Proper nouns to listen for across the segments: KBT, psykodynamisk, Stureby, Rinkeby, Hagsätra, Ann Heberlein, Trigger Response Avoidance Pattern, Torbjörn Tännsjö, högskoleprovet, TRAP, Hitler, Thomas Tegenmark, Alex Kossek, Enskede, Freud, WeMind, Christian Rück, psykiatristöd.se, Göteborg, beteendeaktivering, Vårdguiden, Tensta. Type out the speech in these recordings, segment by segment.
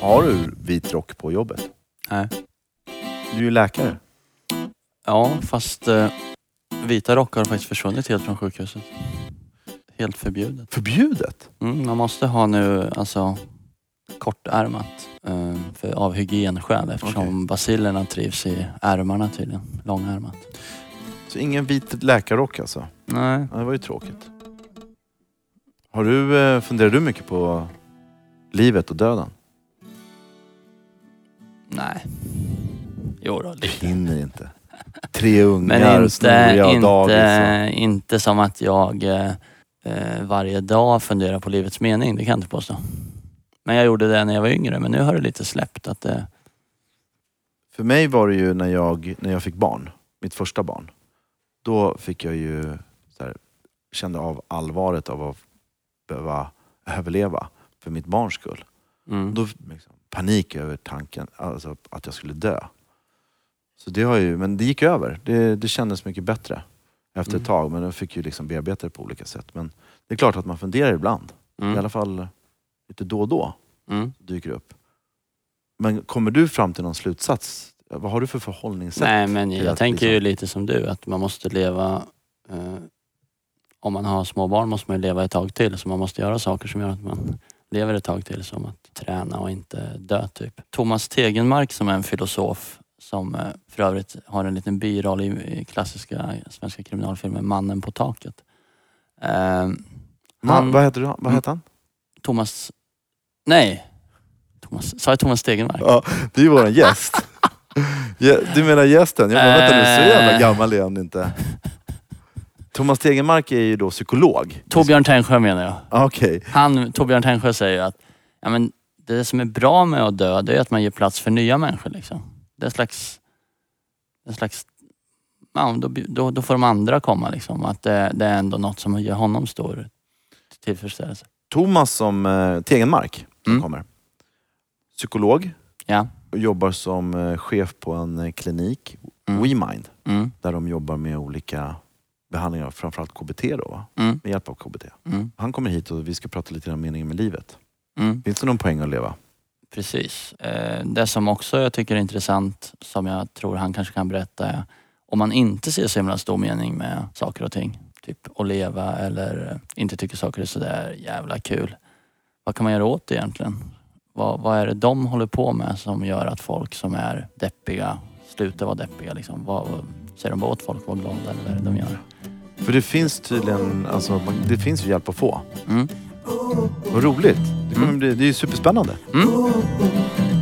Har du vit rock på jobbet? Nej. Du är ju läkare. Ja, fast vita rockar har faktiskt försvunnit helt från sjukhuset. Helt förbjudet. Förbjudet? Mm, man måste ha nu alltså kortärmat av hygienskäl eftersom basilerna trivs i ärmarna tydligen. Långärmat. Så ingen vit läkarrock alltså? Nej. Ja, det var ju tråkigt. Funderar du mycket på livet och döden? Nej. Jo då, lite. Hinner inte. 3 ungar. Men inte som att jag varje dag funderar på livets mening. Det kan jag inte påstå. Men jag gjorde det när jag var yngre. Men nu har det lite släppt. Att det... För mig var det ju när jag fick barn. Mitt första barn. Då fick jag ju så här, kände av allvaret av att behöva överleva. För mitt barns skull. Mm. Då liksom, panik över tanken alltså, att jag skulle dö. Så det har ju, men det gick över. Det kändes mycket bättre efter ett tag. Men jag fick ju liksom bearbeta det på olika sätt. Men det är klart att man funderar ibland. Mm. I alla fall lite då och då dyker det upp. Men kommer du fram till någon slutsats? Vad har du för förhållningssätt? Nej, men jag tänker liksom... ju lite som du. Att man måste leva... om man har små barn måste man leva ett tag till. Så man måste göra saker som gör att man lever ett tag till. Som att träna och inte dö typ. Thomas Tegenmark som är en filosof... som för övrigt har en liten biroll i klassiska svenska kriminalfilmer Mannen på taket. Vad heter han? Thomas... Nej. Sa jag Thomas Tegenmark? Ja, det är ju vår gäst. Du menar gästen? Jag menar, vänta nu, så jävla gammal är han inte. Thomas Tegenmark är ju då psykolog. Torbjörn Tännsjö menar jag. Ah, okej. Okay. Torbjörn Tännsjö säger ju att ja, men det som är bra med att dö det är att man ger plats för nya människor liksom. Det är en slags ja, då får de andra komma liksom. Att det är ändå något som ger honom stor tillfredsställelse. Thomas som Tegenmark kommer. Psykolog. Ja. Och jobbar som chef på en klinik. WeMind. Där de jobbar med olika behandlingar. Framförallt KBT då va? Med hjälp av KBT. Han kommer hit och vi ska prata lite om meningen med livet. Finns det någon poäng att leva? Precis. Det som också jag tycker är intressant som jag tror han kanske kan berätta är om man inte ser så himla stor mening med saker och ting. Typ att leva eller inte tycker saker är sådär jävla kul. Vad kan man göra åt det egentligen? Vad är det de håller på med som gör att folk som är deppiga slutar vara deppiga? Liksom? Vad säger de bara åt folk? Vad glada eller vad är det de gör? För det finns tydligen alltså, det finns ju hjälp att få. Vad roligt. Det är ju superspännande.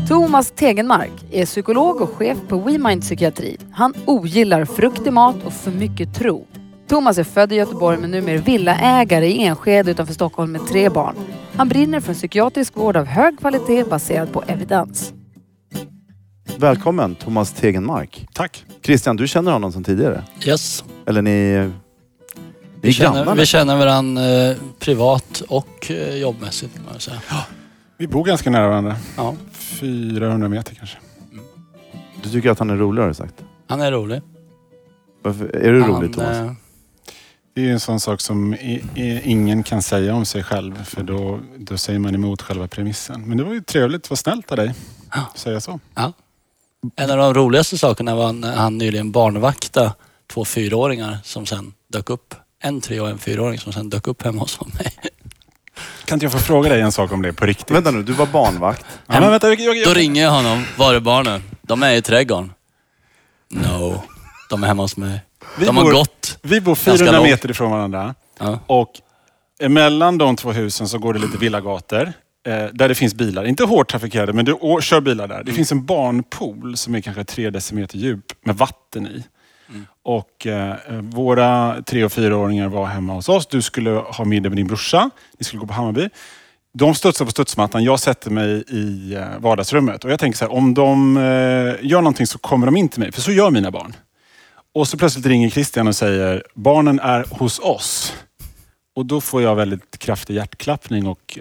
Thomas Tegenmark är psykolog och chef på WeMind psykiatri. Han ogillar fruktig mat och för mycket tro. Thomas är född i Göteborg men numera villaägare i Enskede utanför Stockholm med 3 barn. Han brinner för en psykiatrisk vård av hög kvalitet baserad på evidens. Välkommen Thomas Tegenmark. Tack. Christian, du känner honom sedan tidigare? Yes. Eller ni... Vi känner varandra privat och jobbmässigt. Så. Ja, vi bor ganska nära varandra. Ja. 400 meter kanske. Du tycker att han är rolig har du sagt? Han är rolig. Varför? Är du rolig Thomas? Det är ju en sån sak som ingen kan säga om sig själv. För då säger man emot själva premissen. Men det var ju trevligt, vad snällt av dig att säga så. Ja. En av de roligaste sakerna var när han nyligen barnvakta 2 fyraåringar som sen dök upp. En 3- och en 4-åring som sen dök upp hemma hos mig. Kan inte jag få fråga dig en sak om det på riktigt? Vänta nu, du var barnvakt. Ja, men vänta, Då ringer jag honom. Var är barnen? De är i trädgården. No, de är hemma hos mig. Vi bor 400 meter ifrån varandra. Ja. Och emellan de 2 husen så går det lite villagator. Där det finns bilar. Inte hårt trafikerade, men du kör bilar där. Det finns en barnpool som är kanske 3 decimeter djup med vatten i. Och våra 3- och 4-åringar var hemma hos oss. Du skulle ha middag med din brorsa. Ni skulle gå på Hammarby. De studsar på studsmattan. Jag sätter mig i vardagsrummet. Och jag tänker så här, om de gör någonting så kommer de in till mig. För så gör mina barn. Och så plötsligt ringer Christian och säger barnen är hos oss. Och då får jag väldigt kraftig hjärtklappning och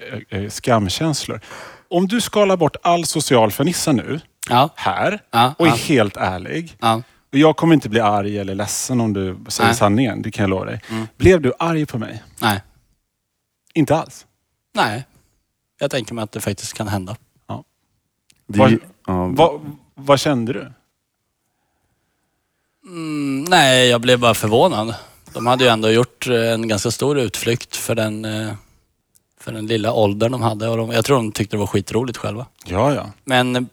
skamkänslor. Om du skalar bort all social fernissa nu. Ja. Här. Ja, och är helt ärlig. Ja. Och jag kommer inte bli arg eller ledsen om du säger sanningen. Det kan jag lova dig. Blev du arg på mig? Nej. Inte alls? Nej. Jag tänker mig att det faktiskt kan hända. Ja. Vad kände du? Nej, jag blev bara förvånad. De hade ju ändå gjort en ganska stor utflykt för den lilla åldern de hade. Och jag tror de tyckte det var skitroligt själva. Ja. Men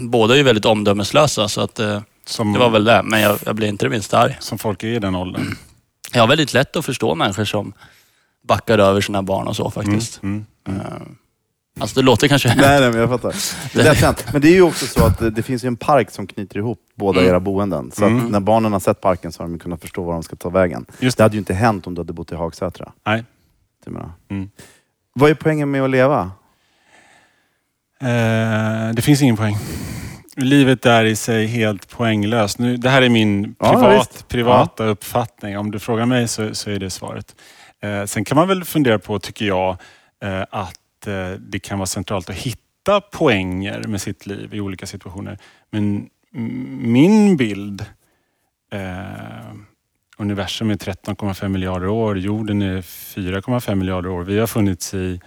båda är ju väldigt omdömeslösa, så att, det var väl det. Men jag blev inte det minst arg. Som folk är i den åldern. Jag har väldigt lätt att förstå människor som backar över sina barn och så faktiskt. Alltså det låter kanske... Nej, men jag fattar. Det är sant. Men det är ju också så att det finns ju en park som knyter ihop båda era boenden. Så att när barnen har sett parken så har de kunnat förstå var de ska ta vägen. Just det hade ju inte hänt om du hade bott i Hagsätra. Nej. Vad är poängen med att leva? Det finns ingen poäng. Livet är i sig helt poänglöst. Nu, det här är min privata uppfattning. Om du frågar mig så är det svaret. Sen kan man väl fundera på, tycker jag, att det kan vara centralt att hitta poänger med sitt liv i olika situationer. Men min bild, universum är 13,5 miljarder år, jorden är 4,5 miljarder år. Vi har funnits i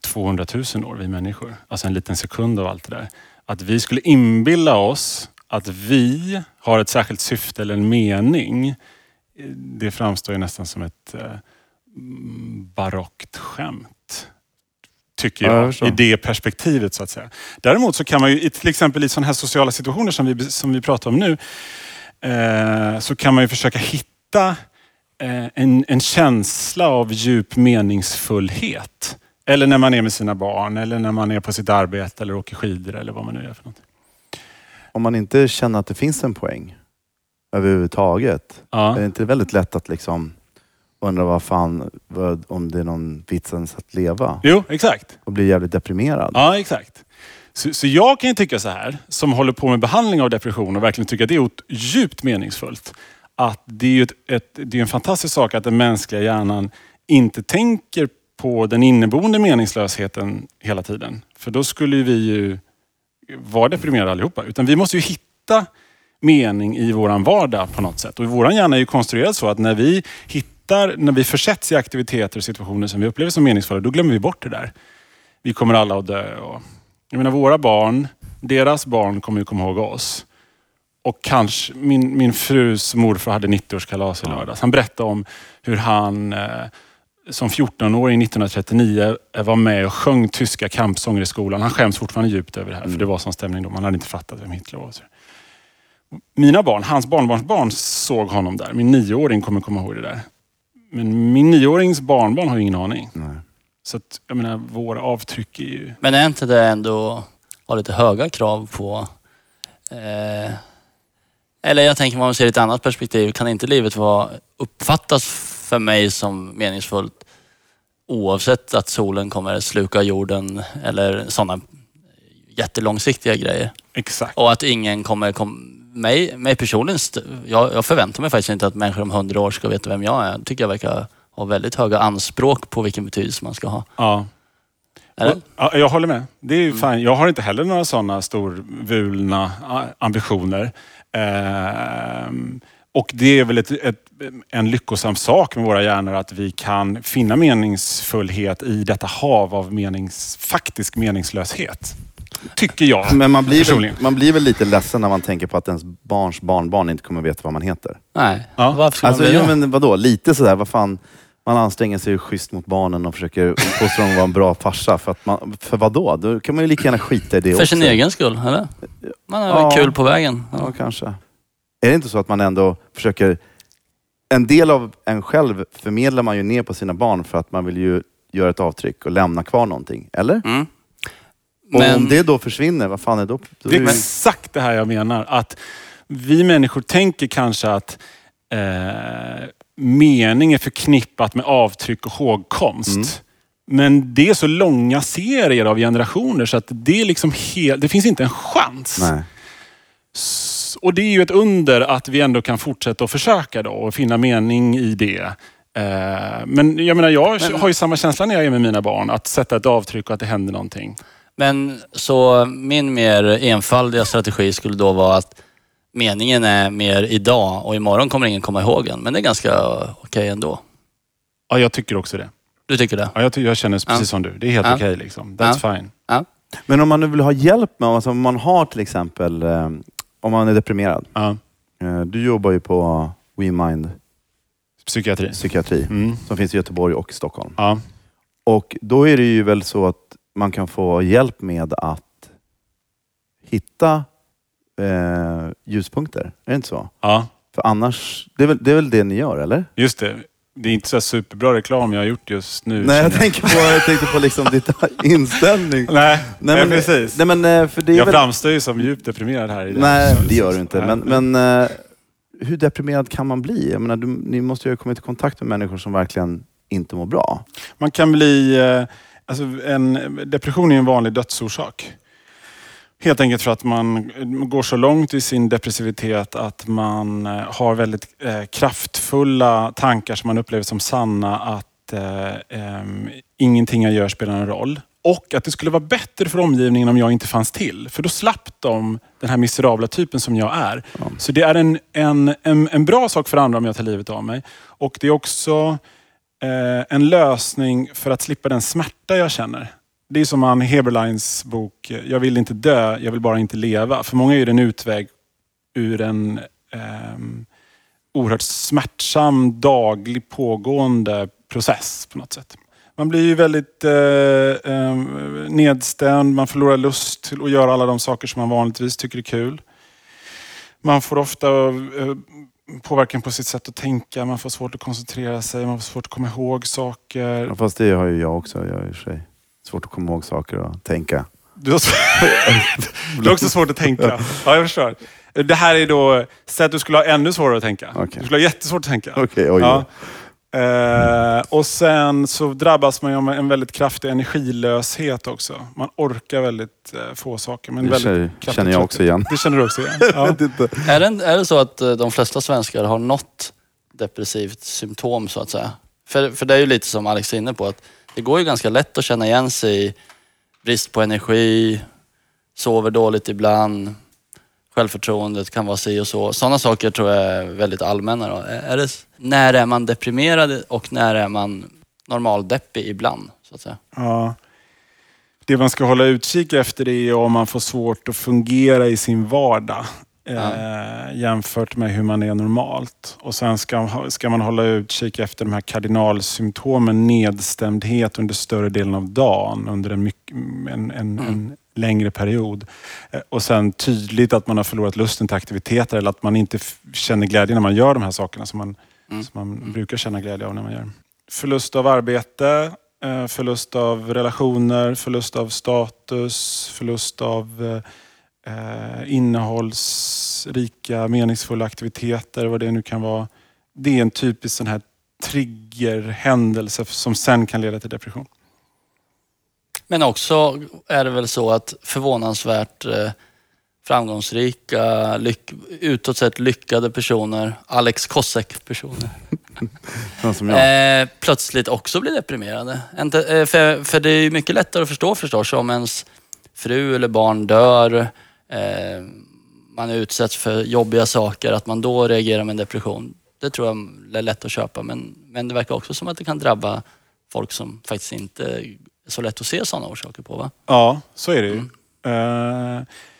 200 000 år, vi människor. Alltså en liten sekund av allt det där. Att vi skulle inbilla oss att vi har ett särskilt syfte eller en mening, det framstår ju nästan som ett barockt skämt. Tycker jag, i det perspektivet så att säga. Däremot så kan man ju, till exempel i sådana här sociala situationer som vi pratar om nu, så kan man ju försöka hitta en känsla av djup meningsfullhet. Eller när man är med sina barn, eller när man är på sitt arbete, eller åker skidor, eller vad man nu gör för någonting. Om man inte känner att det finns en poäng överhuvudtaget, är det inte väldigt lätt att liksom... undrar om det är någon vitsens att leva. Jo, exakt. Och blir jävligt deprimerad. Ja, exakt. Så jag kan ju tycka så här, som håller på med behandling av depression och verkligen tycker att det är djupt meningsfullt. Att det är ju det är en fantastisk sak att den mänskliga hjärnan inte tänker på den inneboende meningslösheten hela tiden. För då skulle vi ju vara deprimerade allihopa. Utan vi måste ju hitta mening i våran vardag på något sätt. Och våran hjärna är ju konstruerad så att när vi försätts i aktiviteter och situationer som vi upplever som meningsfulla, då glömmer vi bort det där. Vi kommer alla att dö. Jag menar, våra barn, deras barn kommer ju komma ihåg oss. Och kanske, min frus morfar hade 90-årskalas i lördags. Han berättade om hur han som 14-åring 1939 var med och sjöng tyska kampsånger i skolan. Han skäms fortfarande djupt över det här, för det var sån stämning då. Man hade inte fattat vem Hitler var. Mina barn, hans barnbarnsbarn såg honom där. Min 9-åring kommer komma ihåg det där. Men min 9-årings barnbarn har ju ingen aning. Nej. Så att, jag menar, våra avtryck är ju... Men är inte det ändå har lite höga krav på... Eller jag tänker, om man ser ett annat perspektiv, kan inte livet uppfattas för mig som meningsfullt oavsett att solen kommer sluka jorden eller sådana jättelångsiktiga grejer? Exakt. Och att ingen kommer... Mig personligen, jag förväntar mig faktiskt inte att människor om 100 år ska veta vem jag är. Tycker jag verkar ha väldigt höga anspråk på vilken betydelse man ska ha. Ja. Ja, jag håller med. Det är ju fan. Jag har inte heller några sådana storvulna ambitioner. Och det är väl en lyckosam sak med våra hjärnor att vi kan finna meningsfullhet i detta hav av faktisk meningslöshet. Tycker jag. Men man blir väl lite ledsen när man tänker på att ens barns barnbarn inte kommer att veta vad man heter. Nej. Ja. Varför man men vadå? Lite sådär, vad fan. Man anstränger sig ju schysst mot barnen och försöker påstå dem vara en bra farsa. För vadå? Då kan man ju lika gärna skita i det också. För sin egen skull, eller? Man har kul på vägen. Ja, kanske. Är det inte så att man ändå försöker... En del av en själv förmedlar man ju ner på sina barn för att man vill ju göra ett avtryck och lämna kvar någonting, eller? Mm. Men, om det då försvinner, vad fan är då? Det är exakt det här jag menar. Att vi människor tänker kanske att mening är förknippat med avtryck och hågkomst. Men det är så långa serier av generationer så att det är liksom det finns inte en chans. Nej. Och det är ju ett under att vi ändå kan fortsätta att försöka då och finna mening i det. Men jag menar, jag har ju samma känsla när jag är med mina barn. Att sätta ett avtryck och att det händer någonting. Men så min mer enfaldiga strategi skulle då vara att meningen är mer idag och imorgon kommer ingen komma ihåg den. Men det är ganska okej ändå. Ja, jag tycker också det. Du tycker det? Ja, jag känner precis som du. Det är helt okej liksom. That's fine. Men om man nu vill ha hjälp med, alltså om man har till exempel, om man är deprimerad. Du jobbar ju på WeMind. Psykiatri. Mm. Som finns i Göteborg och Stockholm. Ja. Och då är det ju väl så att man kan få hjälp med att hitta ljuspunkter. Är det inte så? Ja. För annars, det är väl det ni gör, eller? Just det. Det är inte så superbra reklam jag har gjort just nu. Nej, jag tänkte på liksom ditt inställning. Nej, men precis. Nej, men, för det är jag väl... framstår ju som djupt deprimerad här. Nej, det gör du inte. Men hur deprimerad kan man bli? Jag menar, ni måste ju ha kommit i kontakt med människor som verkligen inte mår bra. Man kan bli... Alltså depression är en vanlig dödsorsak. Helt enkelt för att man går så långt i sin depressivitet att man har väldigt kraftfulla tankar som man upplever som sanna, att ingenting jag gör spelar en roll. Och att det skulle vara bättre för omgivningen om jag inte fanns till. För då slapp de den här miserabla typen som jag är. Ja. Så det är en bra sak för andra om jag tar livet av mig. Och det är också en lösning för att slippa den smärta jag känner. Det är som Ann Heberleins bok, jag vill inte dö, jag vill bara inte leva. För många är det en utväg ur en oerhört smärtsam, daglig, pågående process på något sätt. Man blir ju väldigt nedstämd, man förlorar lust till att göra alla de saker som man vanligtvis tycker är kul. Man får ofta påverkan på sitt sätt att tänka, man får svårt att koncentrera sig, man får svårt att komma ihåg saker. Ja, fast det har ju jag också, i och för sig. Svårt att komma ihåg saker och tänka. Du har det är också svårt att tänka. Ja, jag förstår. Det här är då, så att du skulle ha ännu svårare att tänka. Okay. Du skulle ha jättesvårt att tänka. Okej, oj. Ja. Och sen så drabbas man ju av en väldigt kraftig energilöshet också. Man orkar väldigt få saker. Men det känner jag också igen. Det känner du också igen. Ja. Är det så att de flesta svenskar har något depressivt symptom så att säga? För det är ju lite som Alex är inne på, att det går ju ganska lätt att känna igen sig i brist på energi, sover dåligt ibland, självförtroendet kan vara si och så. Sådana saker tror jag är väldigt allmänna. Då. När är man deprimerad och när är man normaldeppig ibland? Så att säga. Ja. Det man ska hålla utkik efter är om man får svårt att fungera i sin vardag jämfört med hur man är normalt. Och sen ska man hålla utkik efter de här kardinalsymptomen, nedstämdhet under större delen av dagen, under en längre period. Och sen tydligt att man har förlorat lusten till aktiviteter, eller att man inte känner glädje när man gör de här sakerna som man brukar känna glädje av när man gör. Förlust av arbete, förlust av relationer, förlust av status, förlust av innehållsrika, meningsfulla aktiviteter, vad det nu kan vara. Det är en typisk sån här triggerhändelse som sen kan leda till depression. Men också är det väl så att förvånansvärt framgångsrika, utåt sett lyckade personer, Alex Kossek-personer, plötsligt också blir deprimerade. För det är ju mycket lättare att förstå förstås om ens fru eller barn dör, man utsätts för jobbiga saker, att man då reagerar med en depression. Det tror jag är lätt att köpa, men det verkar också som att det kan drabba folk som faktiskt inte är så lätt att se sådana orsaker på, va? Ja, så är det ju.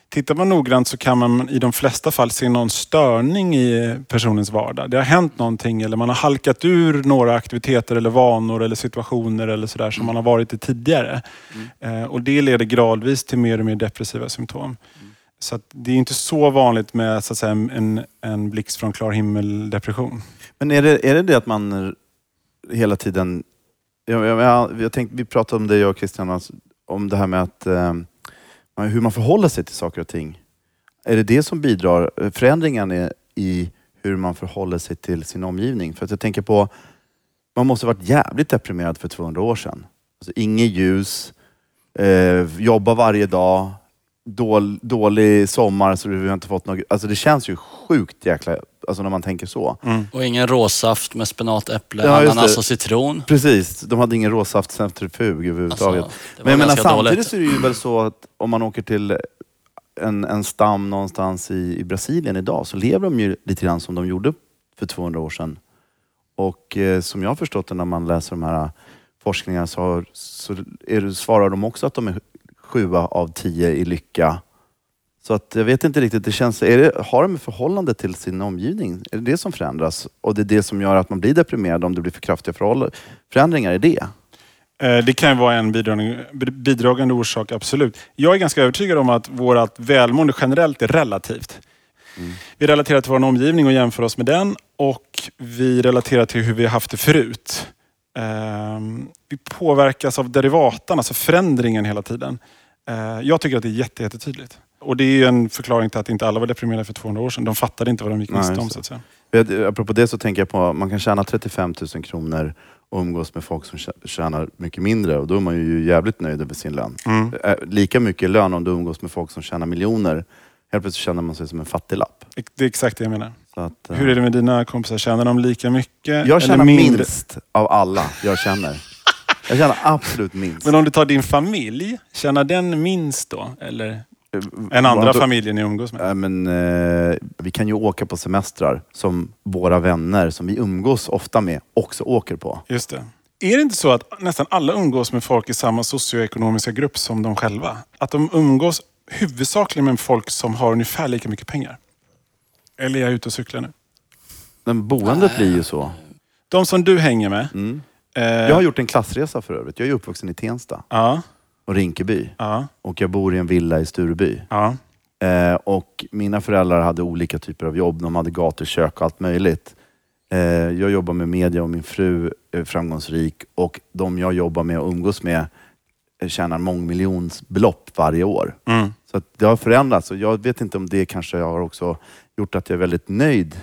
Tittar man noggrant så kan man i de flesta fall se någon störning i personens vardag. Det har hänt någonting, eller man har halkat ur några aktiviteter eller vanor eller situationer eller sådär som man har varit i tidigare. Och det leder gradvis till mer och mer depressiva symptom. Så att det är inte så vanligt med, så att säga, en blixt från klar himmel depression. Men är det att man hela tiden... Jag tänkte, vi pratade om det, jag och Christian, om det här med att... hur man förhåller sig till saker och ting. Är det som bidrar? Förändringen är i hur man förhåller sig till sin omgivning. För att jag tänker på, man måste ha varit jävligt deprimerad för 200 år sedan. Alltså, inget ljus, jobba varje dag, dålig sommar så du har inte fått något. Alltså det känns ju sjukt jäkla, alltså när man tänker så. Och ingen råsaft med spenat, äpple, ananas och citron. Precis, de hade ingen råsaft sen efter fug överhuvudtaget. Alltså, men jag menar, samtidigt så är det ju väl så att om man åker till en stam någonstans i Brasilien idag, så lever de ju lite grann som de gjorde för 200 år sedan. Och som jag har förstått när man läser de här forskningarna så svarar de också att de är 7 av 10 i lycka. Så att jag vet inte riktigt, det känns, har de förhållande till sin omgivning? Är det det som förändras? Och det är det som gör att man blir deprimerad om det blir för kraftiga förändringar i det? Det kan ju vara en bidragande orsak, absolut. Jag är ganska övertygad om att vårt välmående generellt är relativt. Mm. Vi relaterar till vår omgivning och jämför oss med den. Och vi relaterar till hur vi har haft det förut. Vi påverkas av derivatan, alltså förändringen hela tiden. Jag tycker att det är jättetydligt. Och det är ju en förklaring till att inte alla var deprimerade för 200 år sedan. De fattade inte vad de gick miste om, så att säga. Apropå det så tänker jag på att man kan tjäna 35 000 kronor och umgås med folk som tjänar mycket mindre. Och då är man ju jävligt nöjd över sin lön. Mm. Lika mycket lön om du umgås med folk som tjänar miljoner. Helt plötsligt känner man sig som en fattiglapp. Det är exakt det jag menar. Så att, hur är det med dina kompisar? Tjänar de lika mycket? Jag tjänar minst av alla jag känner. Jag tjänar absolut minst. Men om du tar din familj, tjänar den minst då? Eller en andra familj ni umgås med? Men, vi kan ju åka på semestrar som våra vänner som vi umgås ofta med också åker på. Just det. Är det inte så att nästan alla umgås med folk i samma socioekonomiska grupp som de själva? Att de umgås huvudsakligen med folk som har ungefär lika mycket pengar? Eller är jag ute och cyklar nu? Men boendet blir ju så. De som du hänger med. Mm. Jag har gjort en klassresa för övrigt. Jag är ju uppvuxen i Tensta. Ja. Och Rinkeby. Ja. Och jag bor i en villa i Stureby. Ja. Och mina föräldrar hade olika typer av jobb. De hade gatukök och allt möjligt. Jag jobbar med media och min fru är framgångsrik. Och de jag jobbar med och umgås med tjänar mångmiljonsbelopp varje år. Mm. Så att det har förändrats. Och jag vet inte om det kanske har också gjort att jag är väldigt nöjd.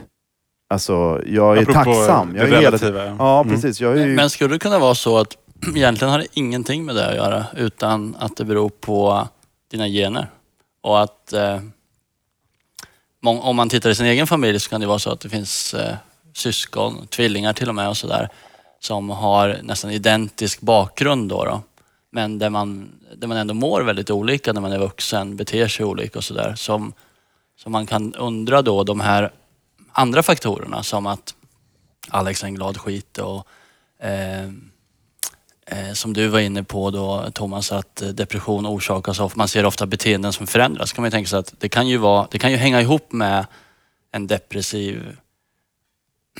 Alltså, jag är apropå tacksam. Jag är relativa. Ja, precis. Mm. Men skulle det kunna vara så att egentligen har det ingenting med det att göra utan att det beror på dina gener? Och att om man tittar i sin egen familj så kan det vara så att det finns syskon, tvillingar till och med och sådär som har nästan identisk bakgrund då. Men där man ändå mår väldigt olika när man är vuxen, beter sig olika och sådär. Som man kan undra då de här andra faktorerna som att Alex är en glad skit och som du var inne på då Thomas att depression orsakas av, man ser ofta beteenden som förändras. Kan man ju tänka sig att det kan ju hänga ihop med en depressiv,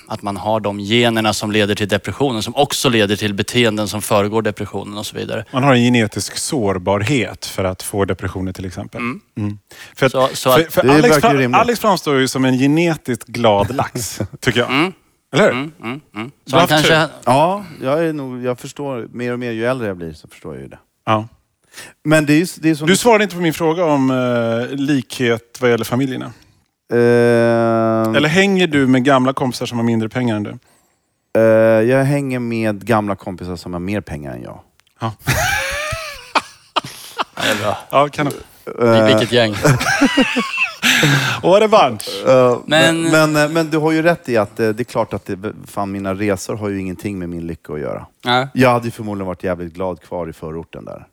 att man har de generna som leder till depressionen som också leder till beteenden som föregår depressionen och så vidare. Man har en genetisk sårbarhet för att få depressioner till exempel. Mm. Mm. För Alex framstår ju som en genetiskt glad lax, tycker jag. Mm. Eller Så han kanske... Ja, jag förstår mer och mer ju äldre jag blir så förstår jag ju det. Ja. Men det är som... Du svarade inte på min fråga om likhet vad gäller familjerna. Eller hänger du med gamla kompisar som har mindre pengar än du? Jag hänger med gamla kompisar som har mer pengar än jag. Ja. Det är bra. Ja, kan du. Vilket gäng. What a bunch. Men du har ju rätt i att det är klart att mina resor har ju ingenting med min lycka att göra. Jag hade ju förmodligen varit jävligt glad kvar i förorten där.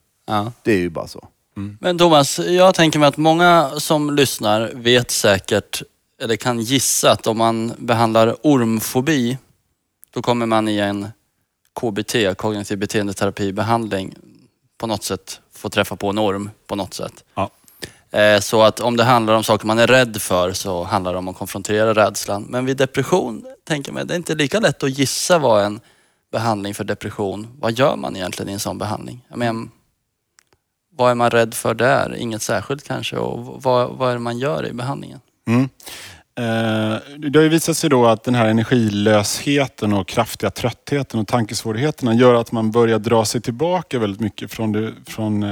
Det är ju bara så. Mm. Men Thomas, jag tänker mig att många som lyssnar vet säkert eller kan gissa att om man behandlar ormfobi då kommer man i en KBT, kognitiv beteendeterapibehandling på något sätt få träffa på en orm på något sätt. Ja. Så att om det handlar om saker man är rädd för så handlar det om att konfrontera rädslan. Men vid depression tänker man, det är inte lika lätt att gissa vad en behandling för depression, vad gör man egentligen i en sån behandling? Jag menar, vad är man rädd för där? Inget särskilt kanske. Och vad är det man gör i behandlingen? Mm. Det har ju visat sig då att den här energilösheten och kraftiga tröttheten och tankesvårigheterna gör att man börjar dra sig tillbaka väldigt mycket från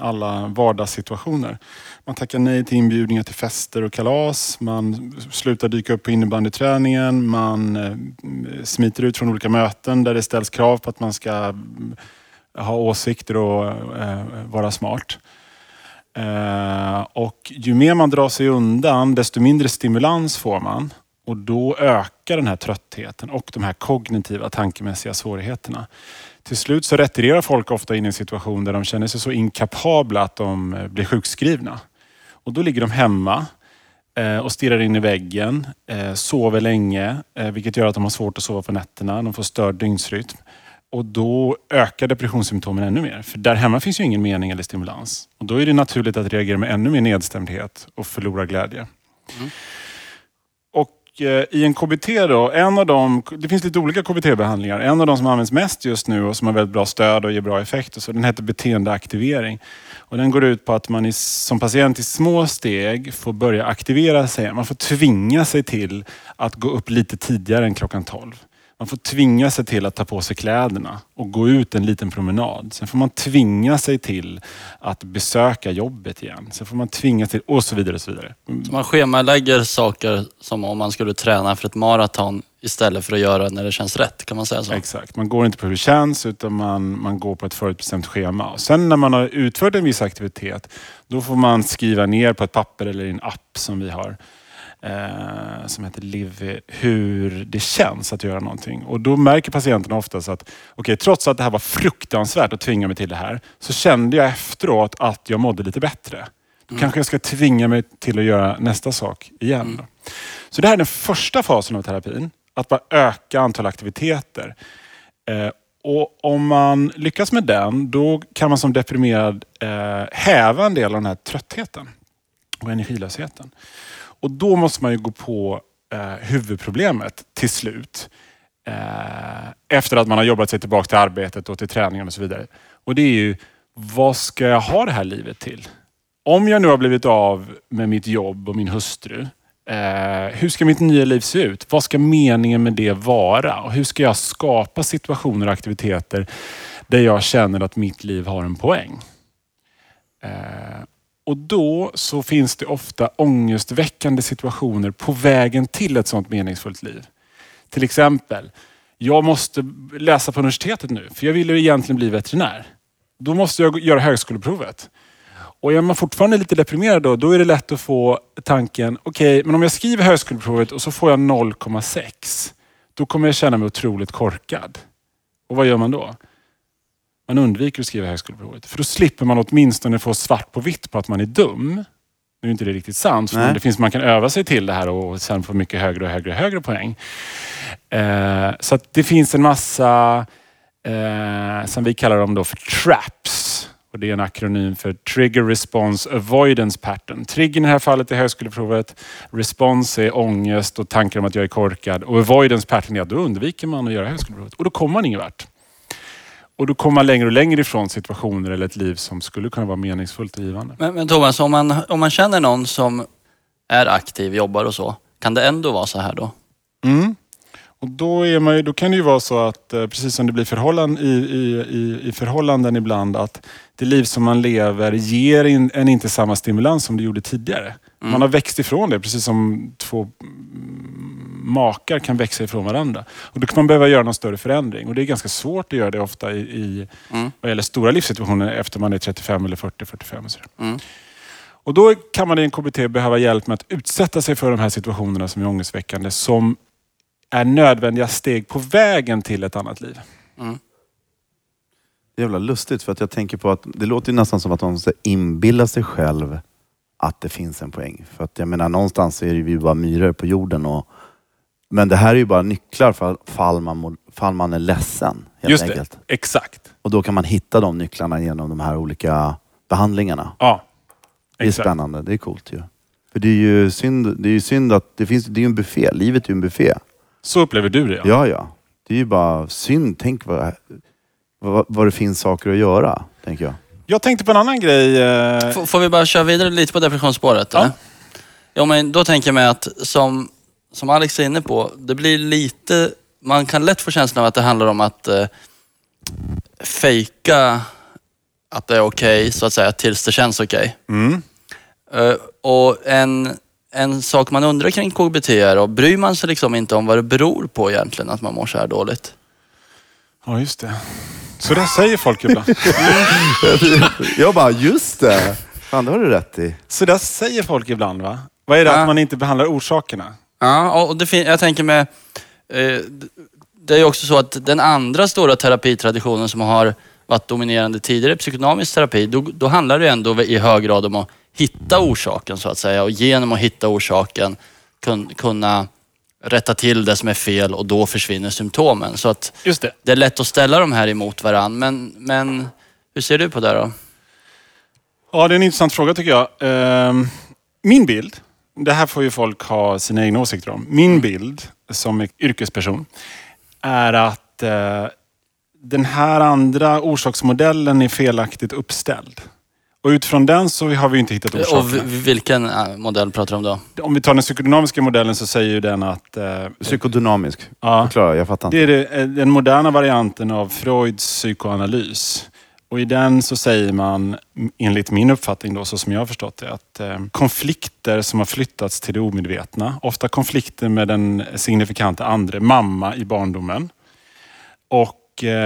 alla vardagssituationer. Man tackar nej till inbjudningar till fester och kalas. Man slutar dyka upp på innebandyträningen. Man smiter ut från olika möten där det ställs krav på att man ska... ha åsikter och vara smart. Och ju mer man drar sig undan desto mindre stimulans får man. Och då ökar den här tröttheten och de här kognitiva tankemässiga svårigheterna. Till slut så retirerar folk ofta in i en situation där de känner sig så inkapabla att de blir sjukskrivna. Och då ligger de hemma och stirrar in i väggen. Sover länge vilket gör att de har svårt att sova på nätterna. De får störd dygnsrytm. Och då ökar depressionssymptomen ännu mer. För där hemma finns ju ingen mening eller stimulans. Och då är det naturligt att reagera med ännu mer nedstämdhet och förlora glädje. Mm. Och i en KBT då, en av dem, det finns lite olika KBT-behandlingar. En av dem som används mest just nu och som har väldigt bra stöd och ger bra effekt. Och så, den heter beteendeaktivering. Och den går ut på att man som patient i små steg får börja aktivera sig. Man får tvinga sig till att gå upp lite tidigare än klockan 12. Man får tvinga sig till att ta på sig kläderna och gå ut en liten promenad. Sen får man tvinga sig till att besöka jobbet igen. Sen får man tvinga till och så vidare och så vidare. Så man schemalägger saker som om man skulle träna för ett maraton istället för att göra när det känns rätt, kan man säga så? Exakt. Man går inte på hur det känns utan man går på ett förutbestämt schema. Och sen när man har utfört en viss aktivitet, då får man skriva ner på ett papper eller i en app som vi har. Som heter Liv, hur det känns att göra någonting. Och då märker patienterna oftast att okej, trots att det här var fruktansvärt att tvinga mig till det här, så kände jag efteråt att jag mådde lite bättre. Då kanske jag ska tvinga mig till att göra nästa sak igen. Mm. Så det här är den första fasen av terapin. Att bara öka antal aktiviteter. Och om man lyckas med den, då kan man som deprimerad häva en del av den här tröttheten och energilösheten. Och då måste man ju gå på huvudproblemet till slut. Efter att man har jobbat sig tillbaka till arbetet och till träningen och så vidare. Och det är ju, vad ska jag ha det här livet till? Om jag nu har blivit av med mitt jobb och min hustru. Hur ska mitt nya liv se ut? Vad ska meningen med det vara? Och hur ska jag skapa situationer och aktiviteter där jag känner att mitt liv har en poäng? Och då så finns det ofta ångestväckande situationer på vägen till ett sånt meningsfullt liv. Till exempel, jag måste läsa på universitetet nu. För jag vill ju egentligen bli veterinär. Då måste jag göra högskoleprovet. Och är man fortfarande lite deprimerad då är det lätt att få tanken, okej, men om jag skriver högskoleprovet och så får jag 0,6. Då kommer jag känna mig otroligt korkad. Och vad gör man då? Man undviker att skriva högskoleprovet. För då slipper man åtminstone få svart på vitt på att man är dum. Nu är inte det riktigt sant. För det finns, man kan öva sig till det här och sen få mycket högre poäng. Så att det finns en massa, som vi kallar dem då för TRAPs. Och det är en akronym för Trigger Response Avoidance Pattern. Trigger i det här fallet är högskoleprovet. Response är ångest och tankar om att jag är korkad. Och Avoidance Pattern är att då undviker man att göra högskoleprovet. Och då kommer man ingen vart. Och då kommer man längre och längre ifrån situationer eller ett liv som skulle kunna vara meningsfullt och givande. Men Thomas, om man känner någon som är aktiv, jobbar och så, kan det ändå vara så här då? Mm. Och då kan det ju vara så att, precis som det blir i förhållanden ibland, att det liv som man lever ger en inte samma stimulans som det gjorde tidigare. Mm. Man har växt ifrån det, precis som två makar kan växa ifrån varandra. Och då kan man behöva göra någon större förändring. Och det är ganska svårt att göra det ofta vad gäller stora livssituationer efter man är 35 eller 40, 45 och så. Mm. Och då kan man i en KBT behöva hjälp med att utsätta sig för de här situationerna som är ångestväckande, som är nödvändiga steg på vägen till ett annat liv. Mm. Det är jävla lustigt, för att jag tänker på att det låter ju nästan som att man måste inbilla sig själv att det finns en poäng. För att jag menar, någonstans är det ju bara myror på jorden och men det här är ju bara nycklar för fall man är ledsen. Just det, enkelt. Exakt. Och då kan man hitta de nycklarna genom de här olika behandlingarna. Ja, det är spännande, det är coolt ju. För det är ju synd att det är ju en buffé, livet är ju en buffé. Så upplever du det? Ja. Det är ju bara synd, tänk vad det finns saker att göra, tänker jag. Jag tänkte på en annan grej. Får vi bara köra vidare lite på depressionsspåret? Ja. Ja, men då tänker jag mig att som Alex är inne på, det blir lite, man kan lätt få känslan av att det handlar om att fejka att det är okej, så att säga, tills det känns okej. Mm. Och en sak man undrar kring KBT är, och bryr man sig liksom inte om vad det beror på egentligen att man mår så här dåligt? Ja, just det. Så det säger folk ibland. Jag bara, just det. Fan, det har du rätt i. Så det säger folk ibland, va? Vad är det att man inte behandlar orsakerna? Ja, och jag tänker med, det är ju också så att den andra stora terapitraditionen som har varit dominerande tidigare, psykodynamisk terapi, då handlar det ändå i hög grad om att hitta orsaken, så att säga. Och genom att hitta orsaken kunna rätta till det som är fel och då försvinner symptomen. Så att just det. Det är lätt att ställa de här emot varann. Men hur ser du på det då? Ja, det är en intressant fråga tycker jag. Min bild, det här får ju folk ha sina egna åsikter om. Min bild som yrkesperson är att den här andra orsaksmodellen är felaktigt uppställd. Och utifrån den så har vi inte hittat orsakerna. Och vilken modell pratar du om då? Om vi tar den psykodynamiska modellen så säger ju den att... psykodynamisk? Ja, jag fattar inte. Det är den moderna varianten av Freuds psykoanalys. Och i den så säger man, enligt min uppfattning då, så som jag har förstått det, att konflikter som har flyttats till det omedvetna, ofta konflikter med den signifikanta andre, mamma i barndomen. Och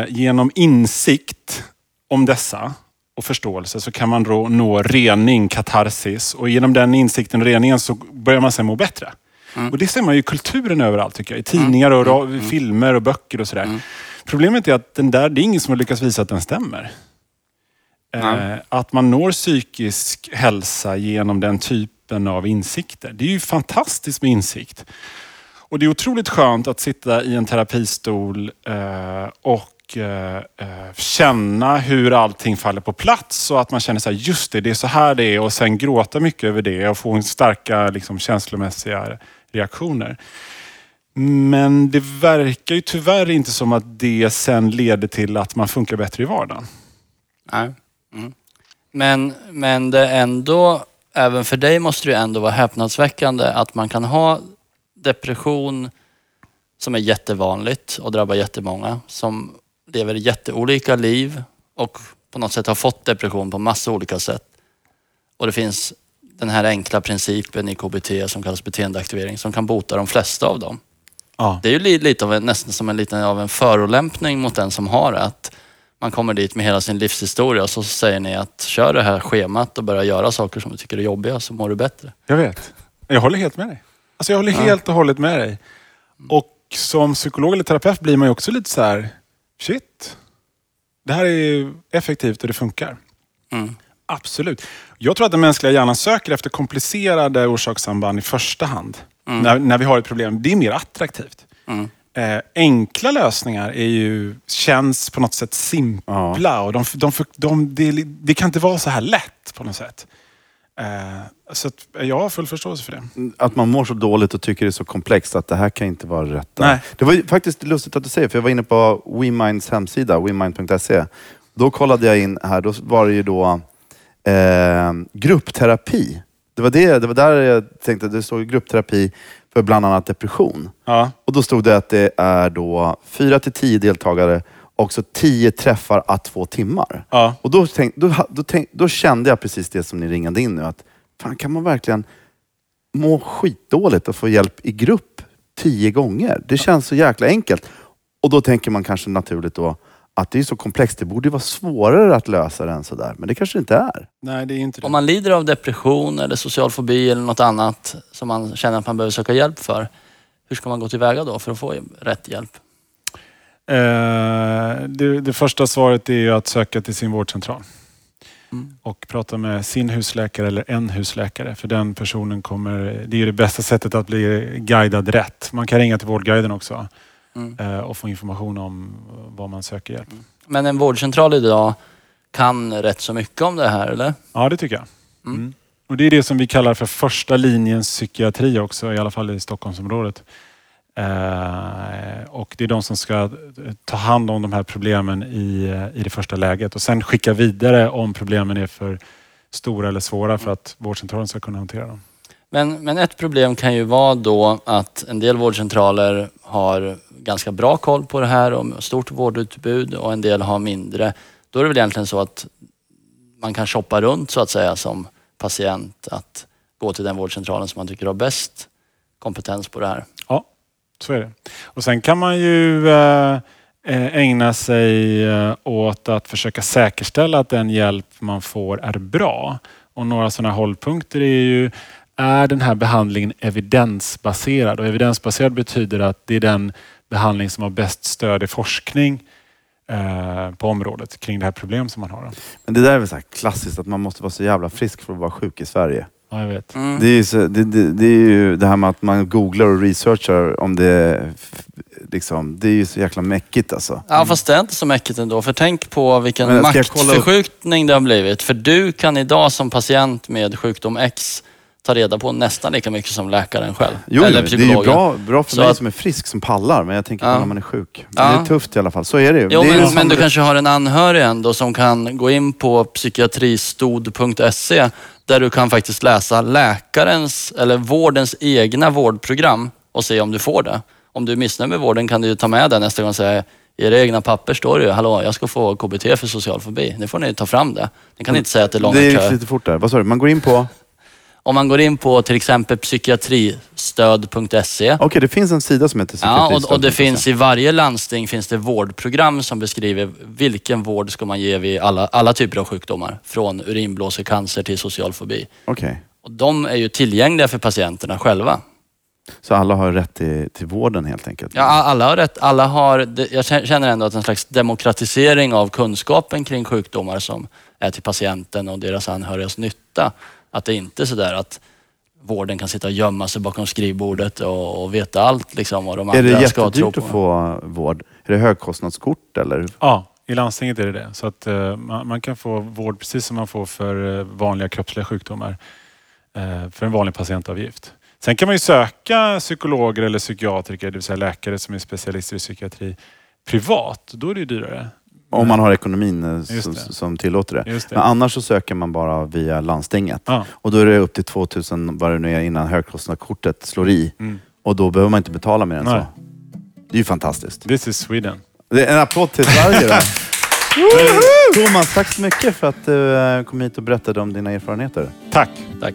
genom insikt om dessa och förståelse så kan man nå rening, katarsis. Och genom den insikten och reningen så börjar man sen må bättre. Mm. Och det ser man ju i kulturen överallt tycker jag. I tidningar och filmer och böcker och sådär. Mm. Problemet är att det är ingen som har lyckats visa att den stämmer. Att man når psykisk hälsa genom den typen av insikter. Det är ju fantastiskt med insikt. Och det är otroligt skönt att sitta i en terapistol och känna hur allting faller på plats och att man känner så här, just det, det är så här det är och sen gråta mycket över det och få en starka liksom, känslomässiga reaktioner. Men det verkar ju tyvärr inte som att det sen leder till att man funkar bättre i vardagen. Nej. Mm. Men det ändå, även för dig måste det ändå vara häpnadsväckande att man kan ha depression som är jättevanligt och drabbar jättemånga som lever jätteolika liv och på något sätt har fått depression på massa olika sätt. Och det finns den här enkla principen i KBT som kallas beteendeaktivering som kan bota de flesta av dem. Ja. Det är ju lite av nästan som en liten av en förolämpning mot den som har att man kommer dit med hela sin livshistoria och så säger ni att kör det här schemat och börja göra saker som du tycker är jobbiga så mår du bättre. Jag vet. Jag håller helt med dig. Alltså jag håller helt och hållet med dig. Och som psykolog eller terapeut blir man ju också lite så här shit. Det här är effektivt och det funkar. Mm. Absolut. Jag tror att den mänskliga hjärnan söker efter komplicerade orsakssamband i första hand. Mm. När vi har ett problem. Det är mer attraktivt. Mm. Enkla lösningar är ju, känns på något sätt simpla. Ja. Och det kan inte vara så här lätt på något sätt. Så jag har full förståelse för det. Att man mår så dåligt och tycker det är så komplext att det här kan inte vara rätt. Nej. Det var faktiskt lustigt att du säger, för jag var inne på WeMinds hemsida, WeMind.se. Då kollade jag in här, då var det ju då gruppterapi. Det var där jag tänkte att det stod gruppterapi för bland annat depression. Ja. Och då stod det att det är då 4-10 deltagare och så 10 träffar att 2 timmar. Ja. Och då kände jag precis det som ni ringade in nu. Att fan, kan man verkligen må skitdåligt och få hjälp i grupp 10 gånger? Det känns så jäkla enkelt. Och då tänker man kanske naturligt då att det är så komplext. Det borde vara svårare att lösa det än sådär. Men det kanske inte är. Nej, det är inte det. Om man lider av depression eller social fobi eller något annat som man känner att man behöver söka hjälp för. Hur ska man gå tillväga då för att få rätt hjälp? Det första svaret är ju att söka till sin vårdcentral. Mm. Och prata med sin husläkare eller en husläkare. För den personen kommer... Det är ju det bästa sättet att bli guidad rätt. Man kan ringa till vårdguiden också. Mm. Och få information om vad man söker hjälp. Men en vårdcentral idag kan rätt så mycket om det här, eller? Ja, det tycker jag. Mm. Mm. Och det är det som vi kallar för första linjens psykiatri också, i alla fall i Stockholmsområdet. Och det är de som ska ta hand om de här problemen i det första läget. Och sen skicka vidare om problemen är för stora eller svåra för att vårdcentralen ska kunna hantera dem. Men ett problem kan ju vara då att en del vårdcentraler har ganska bra koll på det här och stort vårdutbud och en del har mindre. Då är det väl egentligen så att man kan shoppa runt så att säga som patient att gå till den vårdcentralen som man tycker har bäst kompetens på det här. Ja, så är det. Och sen kan man ju ägna sig åt att försöka säkerställa att den hjälp man får är bra. Och några sådana hållpunkter är ju: är den här behandlingen evidensbaserad? Och evidensbaserad betyder att det är den behandling som har bäst stöd i forskning på området kring det här problem som man har. Men det där är väl så här klassiskt att man måste vara så jävla frisk för att vara sjuk i Sverige. Ja, jag vet. Mm. Det är ju så, det är ju det här med att man googlar och researchar om det liksom, det är ju så jäkla mäckigt alltså. Ja, fast det är inte så mäckigt ändå. För tänk på vilken maktförskjutning det har blivit. För du kan idag som patient med sjukdom X ta reda på nästan lika mycket som läkaren själv. Jo, eller det är ju bra för dig som är frisk som pallar. Men jag tänker på när man är sjuk. Ja. Det är tufft i alla fall. Så är det ju. Jo, det är men du kanske har en anhörig ändå som kan gå in på psykiatristöd.se där du kan faktiskt läsa läkarens eller vårdens egna vårdprogram och se om du får det. Om du är missnöjd med vården kan du ju ta med den nästa gång och säga i era egna papper står det ju, hallå, jag ska få KBT för social fobi. Nu får ni ta fram det. Ni kan inte säga att det är långa köer. Det är lite fort där. Vad sa du? Man går in på... Om man går in på till exempel psykiatristöd.se. Okej, det finns en sida som heter psykiatristöd.se. Ja, och det finns i varje landsting finns det vårdprogram som beskriver vilken vård ska man ge vid alla typer av sjukdomar. Från urinblåsecancer till social fobi. Okej. Och de är ju tillgängliga för patienterna själva. Så alla har rätt till vården helt enkelt? Ja, alla har rätt. Jag känner ändå att en slags demokratisering av kunskapen kring sjukdomar som är till patienten och deras anhörigas nytta. Att det inte är sådär att vården kan sitta och gömma sig bakom skrivbordet och veta allt liksom vad de andra ska tro på. Är det jättedyrt att få vård? Är det högkostnadskort eller? Ja, i landstinget är det. Så att man kan få vård precis som man får för vanliga kroppsliga sjukdomar. För en vanlig patientavgift. Sen kan man ju söka psykologer eller psykiatriker, det vill säga läkare som är specialister i psykiatri privat. Då är det ju dyrare. Om man har ekonomin som tillåter det. Men annars så söker man bara via landstinget. Ah. Och då är det upp till 2000 vad det nu är innan högkostnadskortet slår i. Mm. Och då behöver man inte betala mer än så. Det är ju fantastiskt. This is Sweden. Det är en applåd till Sverige då. Thomas, tack så mycket för att du kom hit och berättade om dina erfarenheter. Tack. Tack.